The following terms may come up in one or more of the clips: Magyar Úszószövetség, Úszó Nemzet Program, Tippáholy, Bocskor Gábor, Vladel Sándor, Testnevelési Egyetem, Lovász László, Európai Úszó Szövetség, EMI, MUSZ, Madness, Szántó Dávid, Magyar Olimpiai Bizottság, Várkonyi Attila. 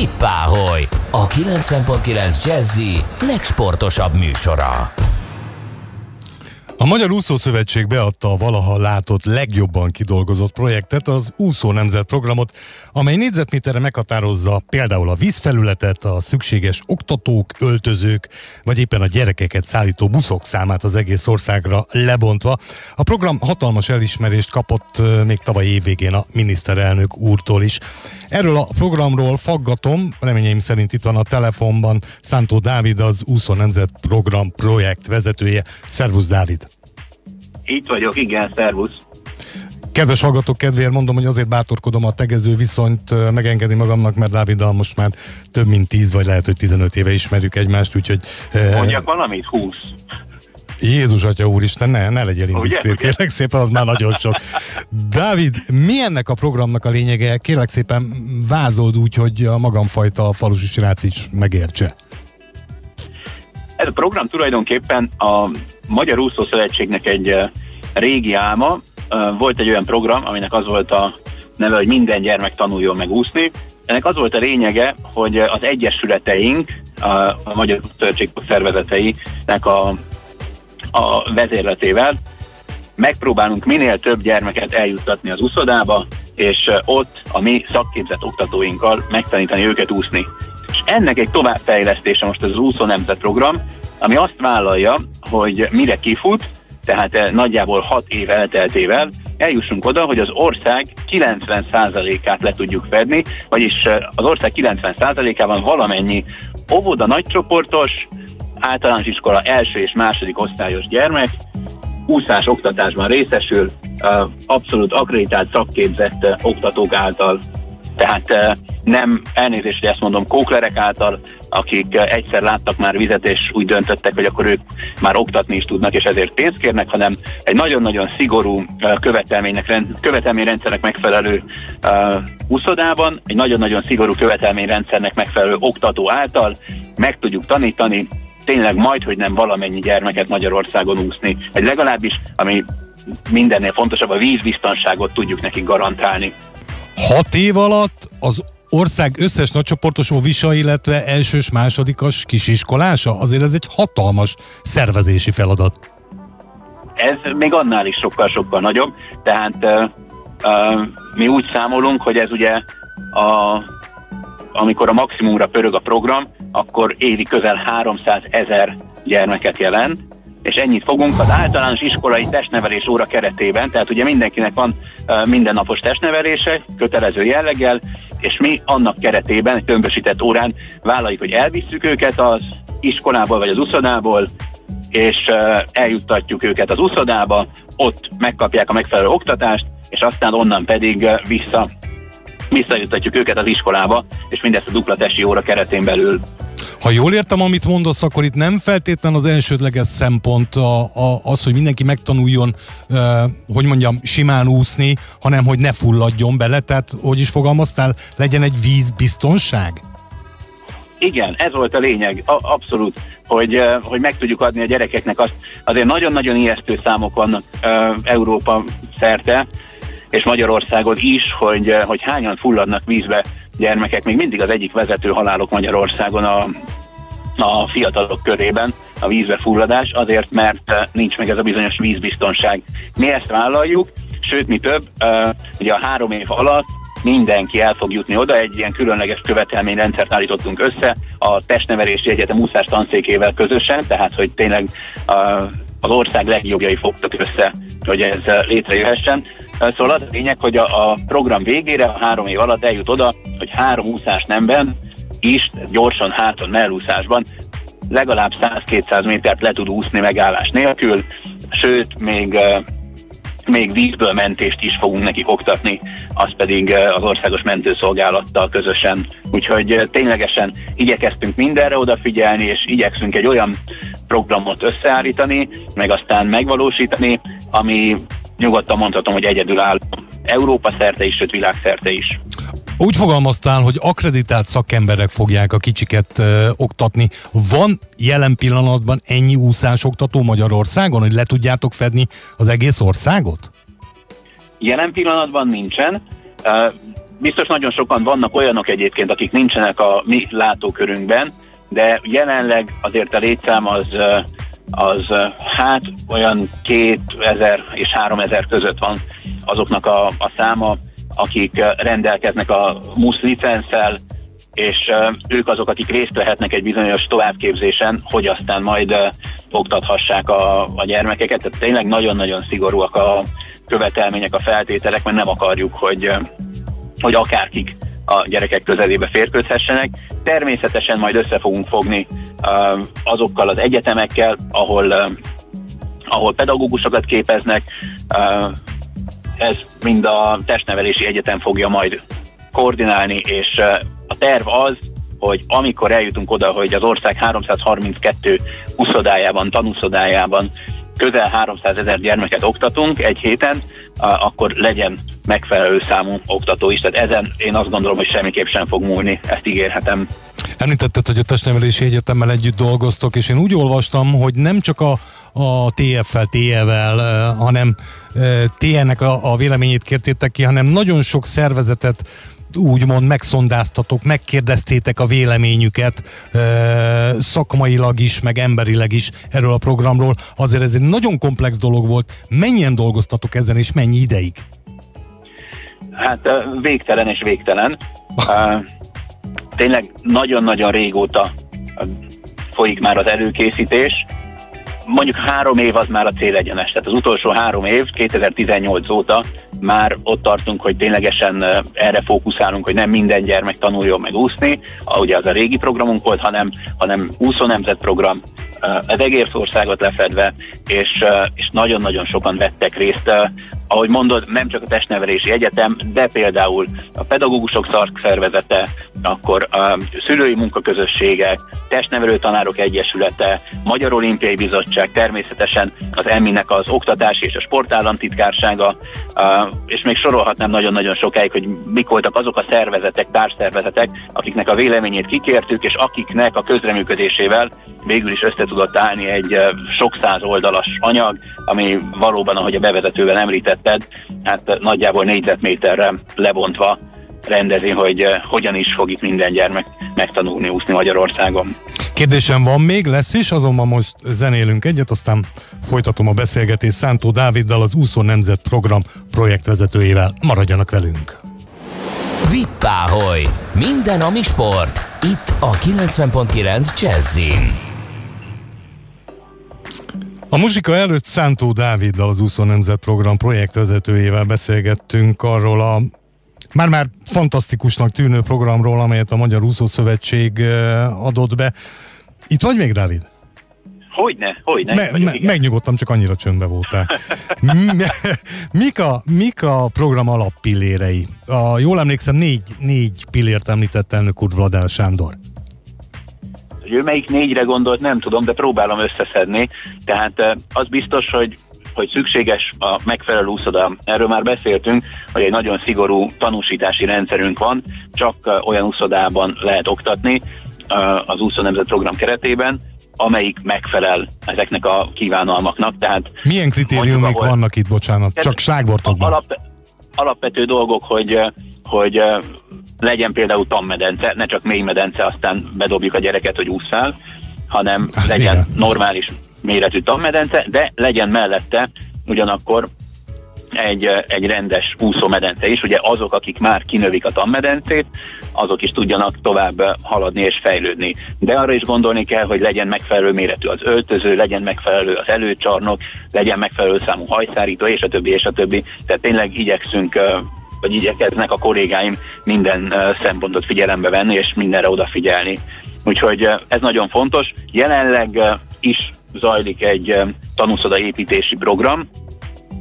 Tippáholy, a 90.9 Jazzy legsportosabb műsora. A Magyar Úszó Szövetség beadta a valaha látott legjobban kidolgozott projektet, az Úszó Nemzet Programot, amely négyzetméterre meghatározza például a vízfelületet, a szükséges oktatók, öltözők, vagy éppen a gyerekeket szállító buszok számát az egész országra lebontva. A program hatalmas elismerést kapott még tavaly évvégén a miniszterelnök úrtól is. Erről a programról faggatom, reményeim szerint itt van a telefonban Szántó Dávid, az Úszó Nemzet Program projekt vezetője. Szervusz, Dávid! Itt vagyok, igen, szervusz! Kedves hallgatók kedvéért mondom, hogy azért bátorkodom a tegező viszonyt megengedni magamnak, mert Dáviddal most már több mint 10, vagy lehet, hogy 15 éve ismerjük egymást, úgyhogy... Mondjak valamit, 20. Jézus Atya Úristen, ne legyél indiszkrét, kérlek szépen, az már nagyon sok. Dávid, mi ennek a programnak a lényege? Kérlek szépen vázold úgy, hogy a magamfajta falusi srác is megértse. Ez a program tulajdonképpen a Magyar Úszó Szövetségnek egy régi álma. Volt egy olyan program, aminek az volt a neve, hogy minden gyermek tanuljon meg úszni. Ennek az volt a lényege, hogy az egyesületeink, a Magyar Úszó Szövetség szervezeteinek a vezérletével megpróbálunk minél több gyermeket eljuttatni az úszodába, és ott a mi szakképzett oktatóinkkal megtanítani őket úszni. És ennek egy továbbfejlesztése most az Úszó Nemzet Program, ami azt vállalja, hogy mire kifut, tehát nagyjából 6 év elteltével eljussunk oda, hogy az ország 90%-át le tudjuk fedni, vagyis az ország 90%-ában valamennyi óvoda nagycsoportos, általános iskola első és második osztályos gyermek úszás oktatásban részesül abszolút akkreditált szakképzett oktatók által. Tehát nem, elnézést, hogy ezt mondom, kóklerek által, akik egyszer láttak már vizet, és úgy döntöttek, hogy akkor ők már oktatni is tudnak, és ezért pénzt kérnek, hanem egy nagyon-nagyon szigorú követelményrendszernek megfelelő úszodában, egy nagyon-nagyon szigorú követelményrendszernek megfelelő oktató által meg tudjuk tanítani tényleg majd, hogy nem valamennyi gyermeket Magyarországon úszni. Vagy legalábbis, ami mindennél fontosabb, a vízbiztonságot tudjuk nekik garantálni. 6 év alatt az ország összes nagycsoportos óvisa, illetve elsős, másodikas kisiskolása? Azért ez egy hatalmas szervezési feladat. Ez még annál is sokkal-sokkal nagyobb. Tehát mi úgy számolunk, hogy ez ugye amikor a maximumra pörög a program, akkor évi közel 300 000 gyermeket jelent, és ennyit fogunk az általános iskolai testnevelés óra keretében, tehát ugye mindenkinek van mindennapos testnevelése, kötelező jelleggel, és mi annak keretében, egy tömbösített órán vállaljuk, hogy elvisszük őket az iskolából vagy az úszodából, és eljuttatjuk őket az úszodába, ott megkapják a megfelelő oktatást, és aztán onnan pedig visszajutatjuk őket az iskolába, és mindezt a dupla testi óra keretén belül. Ha jól értem, amit mondasz, akkor itt nem feltétlen az elsődleges szempont az, hogy mindenki megtanuljon, simán úszni, hanem hogy ne fulladjon bele, tehát, hogy is fogalmaztál, legyen egy vízbiztonság? Igen, ez volt a lényeg, abszolút, hogy meg tudjuk adni a gyerekeknek azt. Azért nagyon-nagyon ijesztő számok vannak Európa szerte, és Magyarországon is, hogy hányan fulladnak vízbe gyermekek. Még mindig az egyik vezető halálok Magyarországon a fiatalok körében a vízbe fulladás, azért, mert nincs meg ez a bizonyos vízbiztonság. Mi ezt vállaljuk, sőt, mi több, ugye a 3 év alatt mindenki el fog jutni oda, egy ilyen különleges követelményrendszert állítottunk össze a Testnevelési Egyetem úszás tanszékével közösen, tehát, hogy tényleg az ország legjobbjai fogtak össze, hogy ez létrejöhessen. Szóval az a lényeg, hogy a program végére, a 3 év alatt eljut oda, hogy 3 úszás nemben is, gyorsan, háton, mellúszásban legalább 100-200 métert le tud úszni megállás nélkül, sőt, még vízből mentést is fogunk nekik oktatni, az pedig az országos mentőszolgálattal közösen. Úgyhogy ténylegesen igyekeztünk mindenre odafigyelni, és igyekszünk egy olyan programot összeállítani, meg aztán megvalósítani, ami nyugodtan mondhatom, hogy egyedülálló Európa szerte is, sőt világszerte is. Úgy fogalmaztál, hogy akkreditált szakemberek fogják a kicsiket oktatni. Van jelen pillanatban ennyi úszásoktató Magyarországon, hogy le tudjátok fedni az egész országot? Jelen pillanatban nincsen. Biztos nagyon sokan vannak olyanok egyébként, akik nincsenek a mi látókörünkben, de jelenleg azért a létszám az hát olyan 2000 és 3000 között van azoknak a száma, akik rendelkeznek a MUSZ licenszel, és ők azok, akik részt vehetnek egy bizonyos továbbképzésen, hogy aztán majd oktathassák a gyermekeket. Tehát tényleg nagyon-nagyon szigorúak a követelmények, a feltételek, mert nem akarjuk, hogy akárkik a gyerekek közelébe férkőzhessenek. Természetesen majd össze fogunk fogni azokkal az egyetemekkel, ahol pedagógusokat képeznek. Ez mind a Testnevelési Egyetem fogja majd koordinálni, és a terv az, hogy amikor eljutunk oda, hogy az ország 332 úszodájában, tanúszodájában közel 300 000 gyermeket oktatunk egy héten, akkor legyen megfelelő számú oktató is. Tehát ezen én azt gondolom, hogy semmiképp sem fog múlni, ezt ígérhetem. Említetted, hogy a Testnevelési Egyetemmel együtt dolgoztok, és én úgy olvastam, hogy nem csak a TF-fel, TE-vel, hanem TN-nek a véleményét kértétek ki, hanem nagyon sok szervezetet úgymond megszondáztatok, megkérdeztétek a véleményüket szakmailag is, meg emberileg is erről a programról. Azért ez egy nagyon komplex dolog volt. Mennyien dolgoztatok ezen, és mennyi ideig? Hát végtelen és végtelen. Tényleg nagyon-nagyon régóta folyik már az előkészítés. Mondjuk 3 év az már a célegyenes, tehát az utolsó 3 év, 2018 óta már ott tartunk, hogy ténylegesen erre fókuszálunk, hogy nem minden gyermek tanuljon meg úszni, ugye az a régi programunk volt, hanem Úszó Nemzet Program, az egész országot lefedve, és nagyon-nagyon sokan vettek részt, ahogy mondod, nem csak a Testnevelési Egyetem, de például a pedagógusok szakszervezete, akkor a szülői munkaközösségek, Testnevelő Tanárok Egyesülete, Magyar Olimpiai Bizottság, természetesen az EMI-nek az Oktatási és a Sportállamtitkársága, és még sorolhatnám nagyon-nagyon sokáig, hogy mik voltak azok a szervezetek, társszervezetek, akiknek a véleményét kikértük, és akiknek a közreműködésével végül is össze tudott állni egy sok száz oldalas anyag, ami valóban, ahogy a bevezetőben említetted, hát nagyjából négyzetméterre lebontva rendezi, hogy hogyan is fog itt minden gyermek megtanulni úszni Magyarországon. Kérdésem van még, lesz is, azonban most zenélünk egyet, aztán folytatom a beszélgetést Szántó Dáviddal, az Úszó Nemzet Program projektvezetőjével. Maradjanak velünk! Vippáholy! Minden, ami sport! Itt a 90.9 Jazzin! A muzsika előtt Szántó Dáviddal, az Úszó Nemzet Program projektvezetőjével beszélgettünk arról a már-már fantasztikusnak tűnő programról, amelyet a Magyar Úszó Szövetség adott be. Itt vagy még, Dávid? Hogyne. Megnyugodtam, csak annyira csöndbe voltál. Mik a program alappillérei? Jól emlékszem, négy pillért említett elnök úr, Vladel Sándor. Ő melyik négyre gondolt, nem tudom, de próbálom összeszedni. Tehát az biztos, hogy szükséges a megfelelő úszoda. Erről már beszéltünk, hogy egy nagyon szigorú tanúsítási rendszerünk van, csak olyan úszodában lehet oktatni az Úszó Nemzet Program keretében, amelyik megfelel ezeknek a kívánalmaknak. Tehát milyen kritériumok vannak itt, bocsánat? Csak ságbortokban. Alapvető dolgok, hogy legyen például tanmedence, ne csak mélymedence, aztán bedobjuk a gyereket, hogy ússzál, hanem legyen normális méretű tanmedence, de legyen mellette ugyanakkor egy rendes úszómedence is. Ugye azok, akik már kinövik a tanmedencét, azok is tudjanak tovább haladni és fejlődni. De arra is gondolni kell, hogy legyen megfelelő méretű az öltöző, legyen megfelelő az előcsarnok, legyen megfelelő számú hajszárító, és a többi, és a többi. Tehát tényleg igyekeznek a kollégáim minden szempontot figyelembe venni, és mindenre odafigyelni. Úgyhogy ez nagyon fontos. Jelenleg is zajlik egy tanúszoda építési program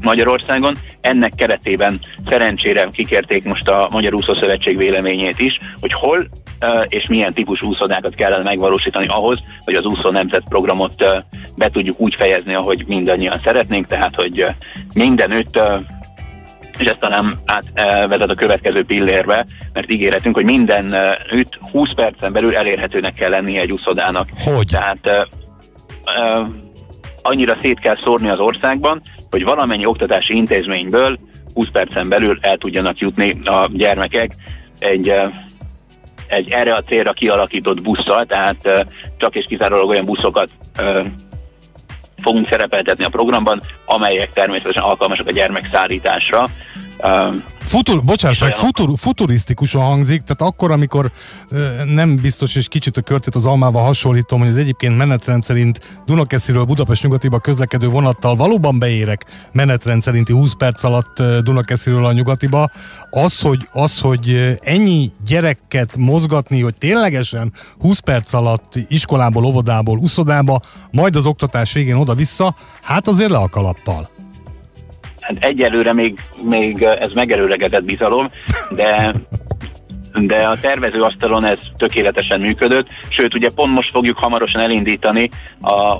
Magyarországon. Ennek keretében szerencsére kikérték most a Magyar Úszó Szövetség véleményét is, hogy hol és milyen típusú úszodákat kellene megvalósítani ahhoz, hogy az Úszó Nemzet Programot be tudjuk úgy fejezni, ahogy mindannyian szeretnénk, tehát hogy mindenütt, és ezt talán átvezet a következő pillérbe, mert ígéretünk, hogy mindenütt 20 percen belül elérhetőnek kell lennie egy úszodának. Hogy? Tehát annyira szét kell szórni az országban, hogy valamennyi oktatási intézményből 20 percen belül el tudjanak jutni a gyermekek egy erre a célra kialakított busszal, tehát csak és kizárólag olyan buszokat fogunk szerepeltetni a programban, amelyek természetesen alkalmasak a gyermekszállításra. Futurisztikusan hangzik, tehát akkor, amikor nem biztos, és kicsit a körtét az almával hasonlítom, hogy az egyébként menetrend szerint Dunakesziről Budapest nyugatiba közlekedő vonattal valóban beérek menetrend szerinti 20 perc alatt Dunakesziről a nyugatiba, az, hogy ennyi gyereket mozgatni, hogy ténylegesen 20 perc alatt iskolából, óvodából, uszodába, majd az oktatás végén oda-vissza, hát azért le a kalappal. Hát egyelőre még ez megelőlegedett bizalom, de a tervezőasztalon ez tökéletesen működött, sőt ugye pont most fogjuk hamarosan elindítani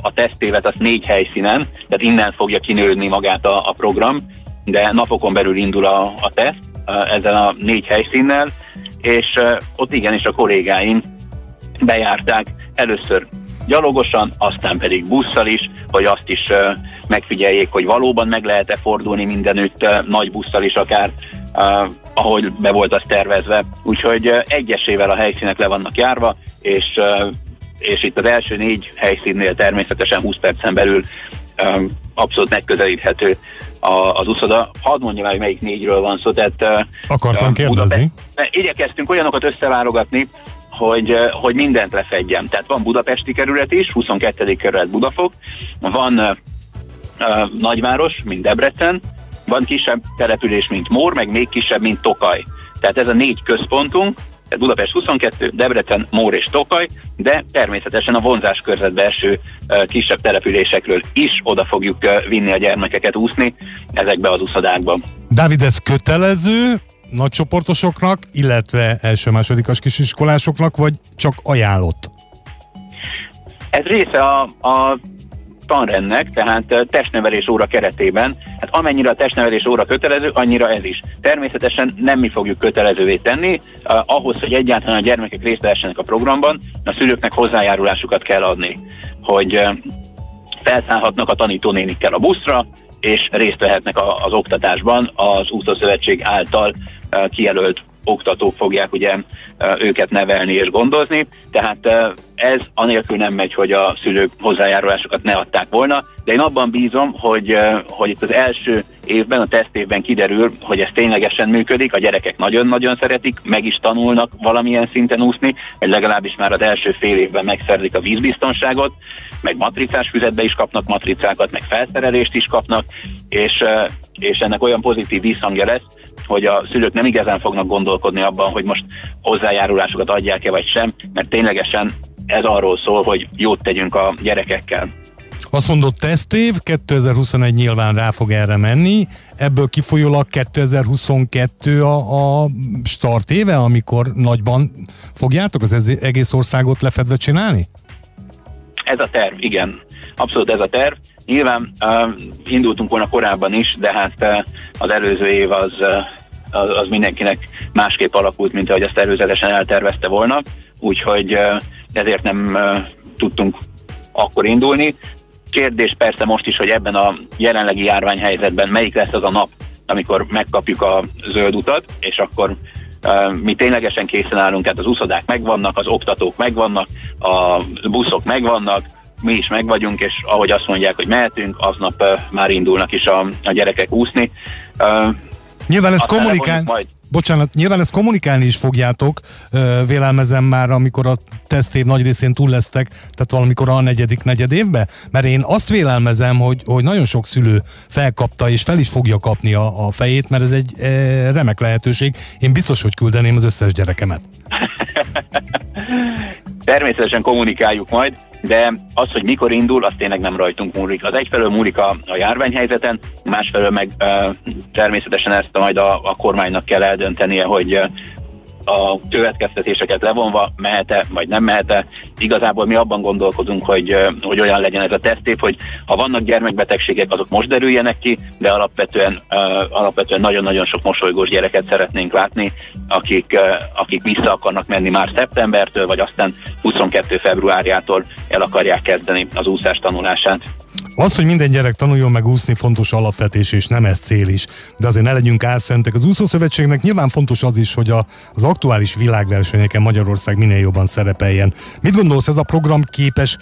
a tesztévet, azt 4 helyszínen, tehát innen fogja kinőni magát a program, de napokon belül indul a teszt ezzel a 4 helyszínnel, és ott igenis a kollégáim bejárták először gyalogosan, aztán pedig busszal is, hogy azt is megfigyeljék, hogy valóban meg lehet-e fordulni mindenütt, nagy busszal is akár, ahogy be volt az tervezve. Úgyhogy egyesével a helyszínek le vannak járva, és itt az első 4 helyszínnél természetesen 20 percen belül abszolút megközelíthető az úszoda. Hadd mondjam el, hogy melyik 4-ről van szó. Tehát, akartam kérdezni. Igyekeztünk olyanokat összeválogatni, hogy mindent lefedjem. Tehát van budapesti kerület is, 22. kerület Budafok, van nagyváros, mint Debrecen, van kisebb település, mint Mór, meg még kisebb, mint Tokaj. Tehát ez a 4 központunk, tehát Budapest 22, Debrecen, Mór és Tokaj, de természetesen a vonzáskörzetbe eső kisebb településekről is oda fogjuk vinni a gyermekeket úszni ezekbe az úszodákba. Dávid, ez kötelező nagy csoportosoknak, illetve első-másodikas kisiskolásoknak, vagy csak ajánlott? Ez része a tanrendnek, tehát testnevelés óra keretében. Hát amennyire a testnevelés óra kötelező, annyira ez is. Természetesen nem mi fogjuk kötelezővé tenni, ahhoz, hogy egyáltalán a gyermekek részt vehessenek a programban, a szülőknek hozzájárulásukat kell adni, hogy felszállhatnak a tanítónénikkel a buszra, és részt vehetnek az oktatásban, az Úszószövetség által kijelölt oktatók fogják ugye őket nevelni és gondozni, tehát ez anélkül nem megy, hogy a szülők hozzájárulásokat ne adták volna, de én abban bízom, hogy itt az első évben, a tesztévben kiderül, hogy ez ténylegesen működik, a gyerekek nagyon-nagyon szeretik, meg is tanulnak valamilyen szinten úszni, vagy legalábbis már az első fél évben megszerzik a vízbiztonságot, meg matricás füzetbe is kapnak matricákat, meg felszerelést is kapnak, és ennek olyan pozitív visszhangja lesz, hogy a szülők nem igazán fognak gondolkodni abban, hogy most hozzájárulásokat adják-e vagy sem, mert ténylegesen ez arról szól, hogy jót tegyünk a gyerekekkel. Azt mondott, tesztév, 2021 nyilván rá fog erre menni, ebből kifolyólag 2022 a start éve, amikor nagyban fogjátok az egész országot lefedve csinálni? Ez a terv, igen. Abszolút ez a terv. Nyilván indultunk volna korábban is, de hát az előző év az mindenkinek másképp alakult, mint ahogy azt előzetesen eltervezte volna, úgyhogy ezért nem tudtunk akkor indulni. Kérdés persze most is, hogy ebben a jelenlegi járványhelyzetben melyik lesz az a nap, amikor megkapjuk a zöld utat, és akkor mi ténylegesen készen állunk, tehát az úszodák megvannak, az oktatók megvannak, a buszok megvannak, mi is megvagyunk, és ahogy azt mondják, hogy mehetünk, aznap már indulnak is a gyerekek úszni. Nyilván ezt kommunikálni is fogjátok, vélelmezem már, amikor a tesztév nagy részén túl lesztek, tehát valamikor a negyedik évben, mert én azt vélelmezem, hogy nagyon sok szülő felkapta és fel is fogja kapni a fejét, mert ez egy remek lehetőség. Én biztos, hogy küldeném az összes gyerekemet. Természetesen kommunikáljuk majd, de az, hogy mikor indul, az tényleg nem rajtunk múlik. Az egyfelől múlik a járványhelyzeten, másfelől meg természetesen ezt majd a kormánynak kell eldöntenie, hogy a következtetéseket levonva mehet-e, vagy nem mehet-e. Igazából mi abban gondolkodunk, hogy olyan legyen ez a tesztév, hogy ha vannak gyermekbetegségek, azok most derüljenek ki, de alapvetően nagyon-nagyon sok mosolygós gyereket szeretnénk látni, akik vissza akarnak menni már szeptembertől, vagy aztán 22. februárjától el akarják kezdeni az úszás tanulását. Az, hogy minden gyerek tanuljon meg úszni, fontos alapvetés, és nem ez cél is. De azért ne legyünk álszentek. Az Úszószövetségnek nyilván fontos az is, hogy az aktuális világversenyeken Magyarország minél jobban szerepeljen. Mit gondolsz, ez a program képes,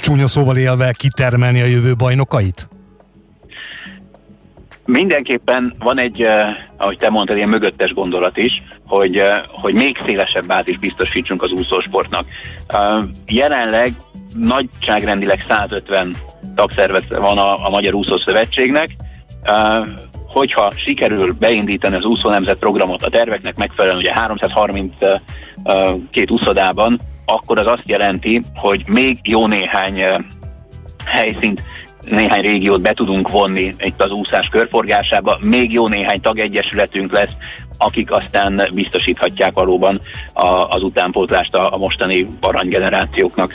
csúnya szóval élve, kitermelni a jövő bajnokait? Mindenképpen van egy, ahogy te mondtad, ilyen mögöttes gondolat is, hogy még szélesebb bázis biztosítsunk az úszósportnak. Jelenleg nagyságrendileg 150 tagszervezet van a Magyar Úszó Szövetségnek. Hogyha sikerül beindítani az Úszó Nemzet Programot a terveknek megfelelően, ugye 332 úszodában, akkor az azt jelenti, hogy még jó néhány helyszínt, néhány régiót be tudunk vonni itt az úszás körforgásába, még jó néhány tagegyesületünk lesz, akik aztán biztosíthatják valóban az utánpótlást a mostani aranygenerációknak.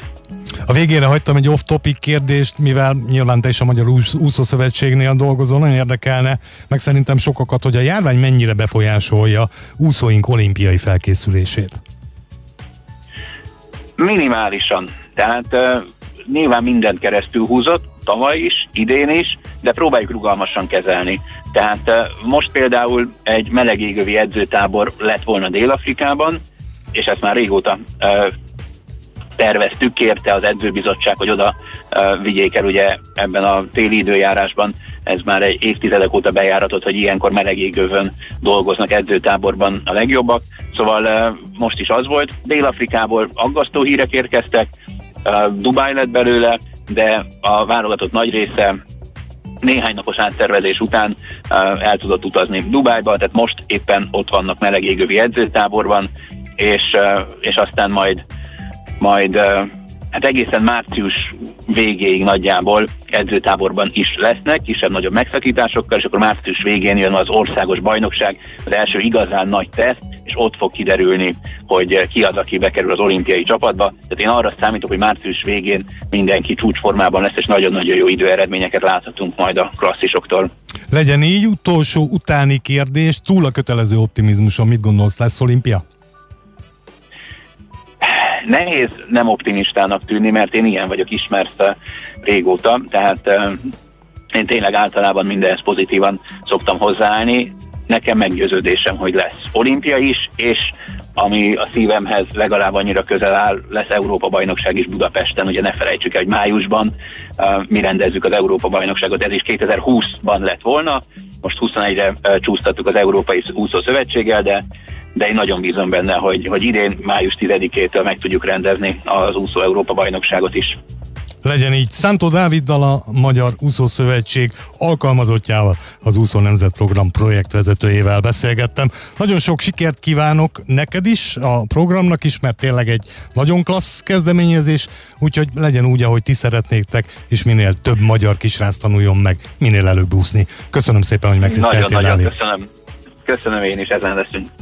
A végére hagytam egy off-topic kérdést, mivel nyilván te is a Magyar Úszószövetségnél dolgozol, nagyon érdekelne, meg szerintem sokakat, hogy a járvány mennyire befolyásolja úszóink olimpiai felkészülését. Minimálisan. Tehát nyilván mindent keresztül húzott, tavaly is, idén is, de próbáljuk rugalmasan kezelni. Tehát most például egy melegégövi edzőtábor lett volna Dél-Afrikában, és ezt már régóta terveztük, kérte az edzőbizottság, hogy oda vigyék el, ugye ebben a téli időjárásban, ez már egy évtizedek óta bejáratott, hogy ilyenkor melegégövön dolgoznak edzőtáborban a legjobbak, szóval most is az volt. Dél-Afrikából aggasztó hírek érkeztek, Dubáj lett belőle, de a válogatott nagy része néhány napos átszervezés után el tudott utazni Dubájba, tehát most éppen ott vannak melegégövi edzőtáborban, és aztán majd hát egészen március végéig nagyjából edzőtáborban is lesznek, kisebb-nagyobb megszakításokkal, és akkor március végén jön az országos bajnokság, az első igazán nagy teszt, és ott fog kiderülni, hogy ki az, aki bekerül az olimpiai csapatba. Tehát én arra számítok, hogy március végén mindenki csúcsformában lesz, és nagyon-nagyon jó időeredményeket láthatunk majd a klasszisoktól. Legyen így. Utolsó utáni kérdés, túl a kötelező optimizmuson mit gondolsz, lesz olimpia? Nehéz nem optimistának tűnni, mert én ilyen vagyok, ismert régóta, tehát én tényleg általában mindenhez pozitívan szoktam hozzáállni. Nekem meggyőződésem, hogy lesz olimpia is, és ami a szívemhez legalább annyira közel áll, lesz Európa-bajnokság is Budapesten. Ugye ne felejtsük el, hogy májusban mi rendezzük az Európa-bajnokságot, ez is 2020-ban lett volna, most 21-re csúsztattuk az Európai Úszó Szövetséggel, de én nagyon bízom benne, hogy idén május 10-től meg tudjuk rendezni az úszó Európa-bajnokságot is. Legyen így. Szántó Dáviddal, a Magyar Úszószövetség alkalmazottjával, az Úszó Nemzet Program projektvezetőjével beszélgettem. Nagyon sok sikert kívánok neked is, a programnak is, mert tényleg egy nagyon klassz kezdeményezés, úgyhogy legyen úgy, ahogy ti szeretnétek, és minél több magyar kisrác tanuljon meg, minél előbb úszni. Köszönöm szépen, hogy megtiszteltél. Nagyon-nagyon köszönöm. Köszönöm én is, ezen leszünk.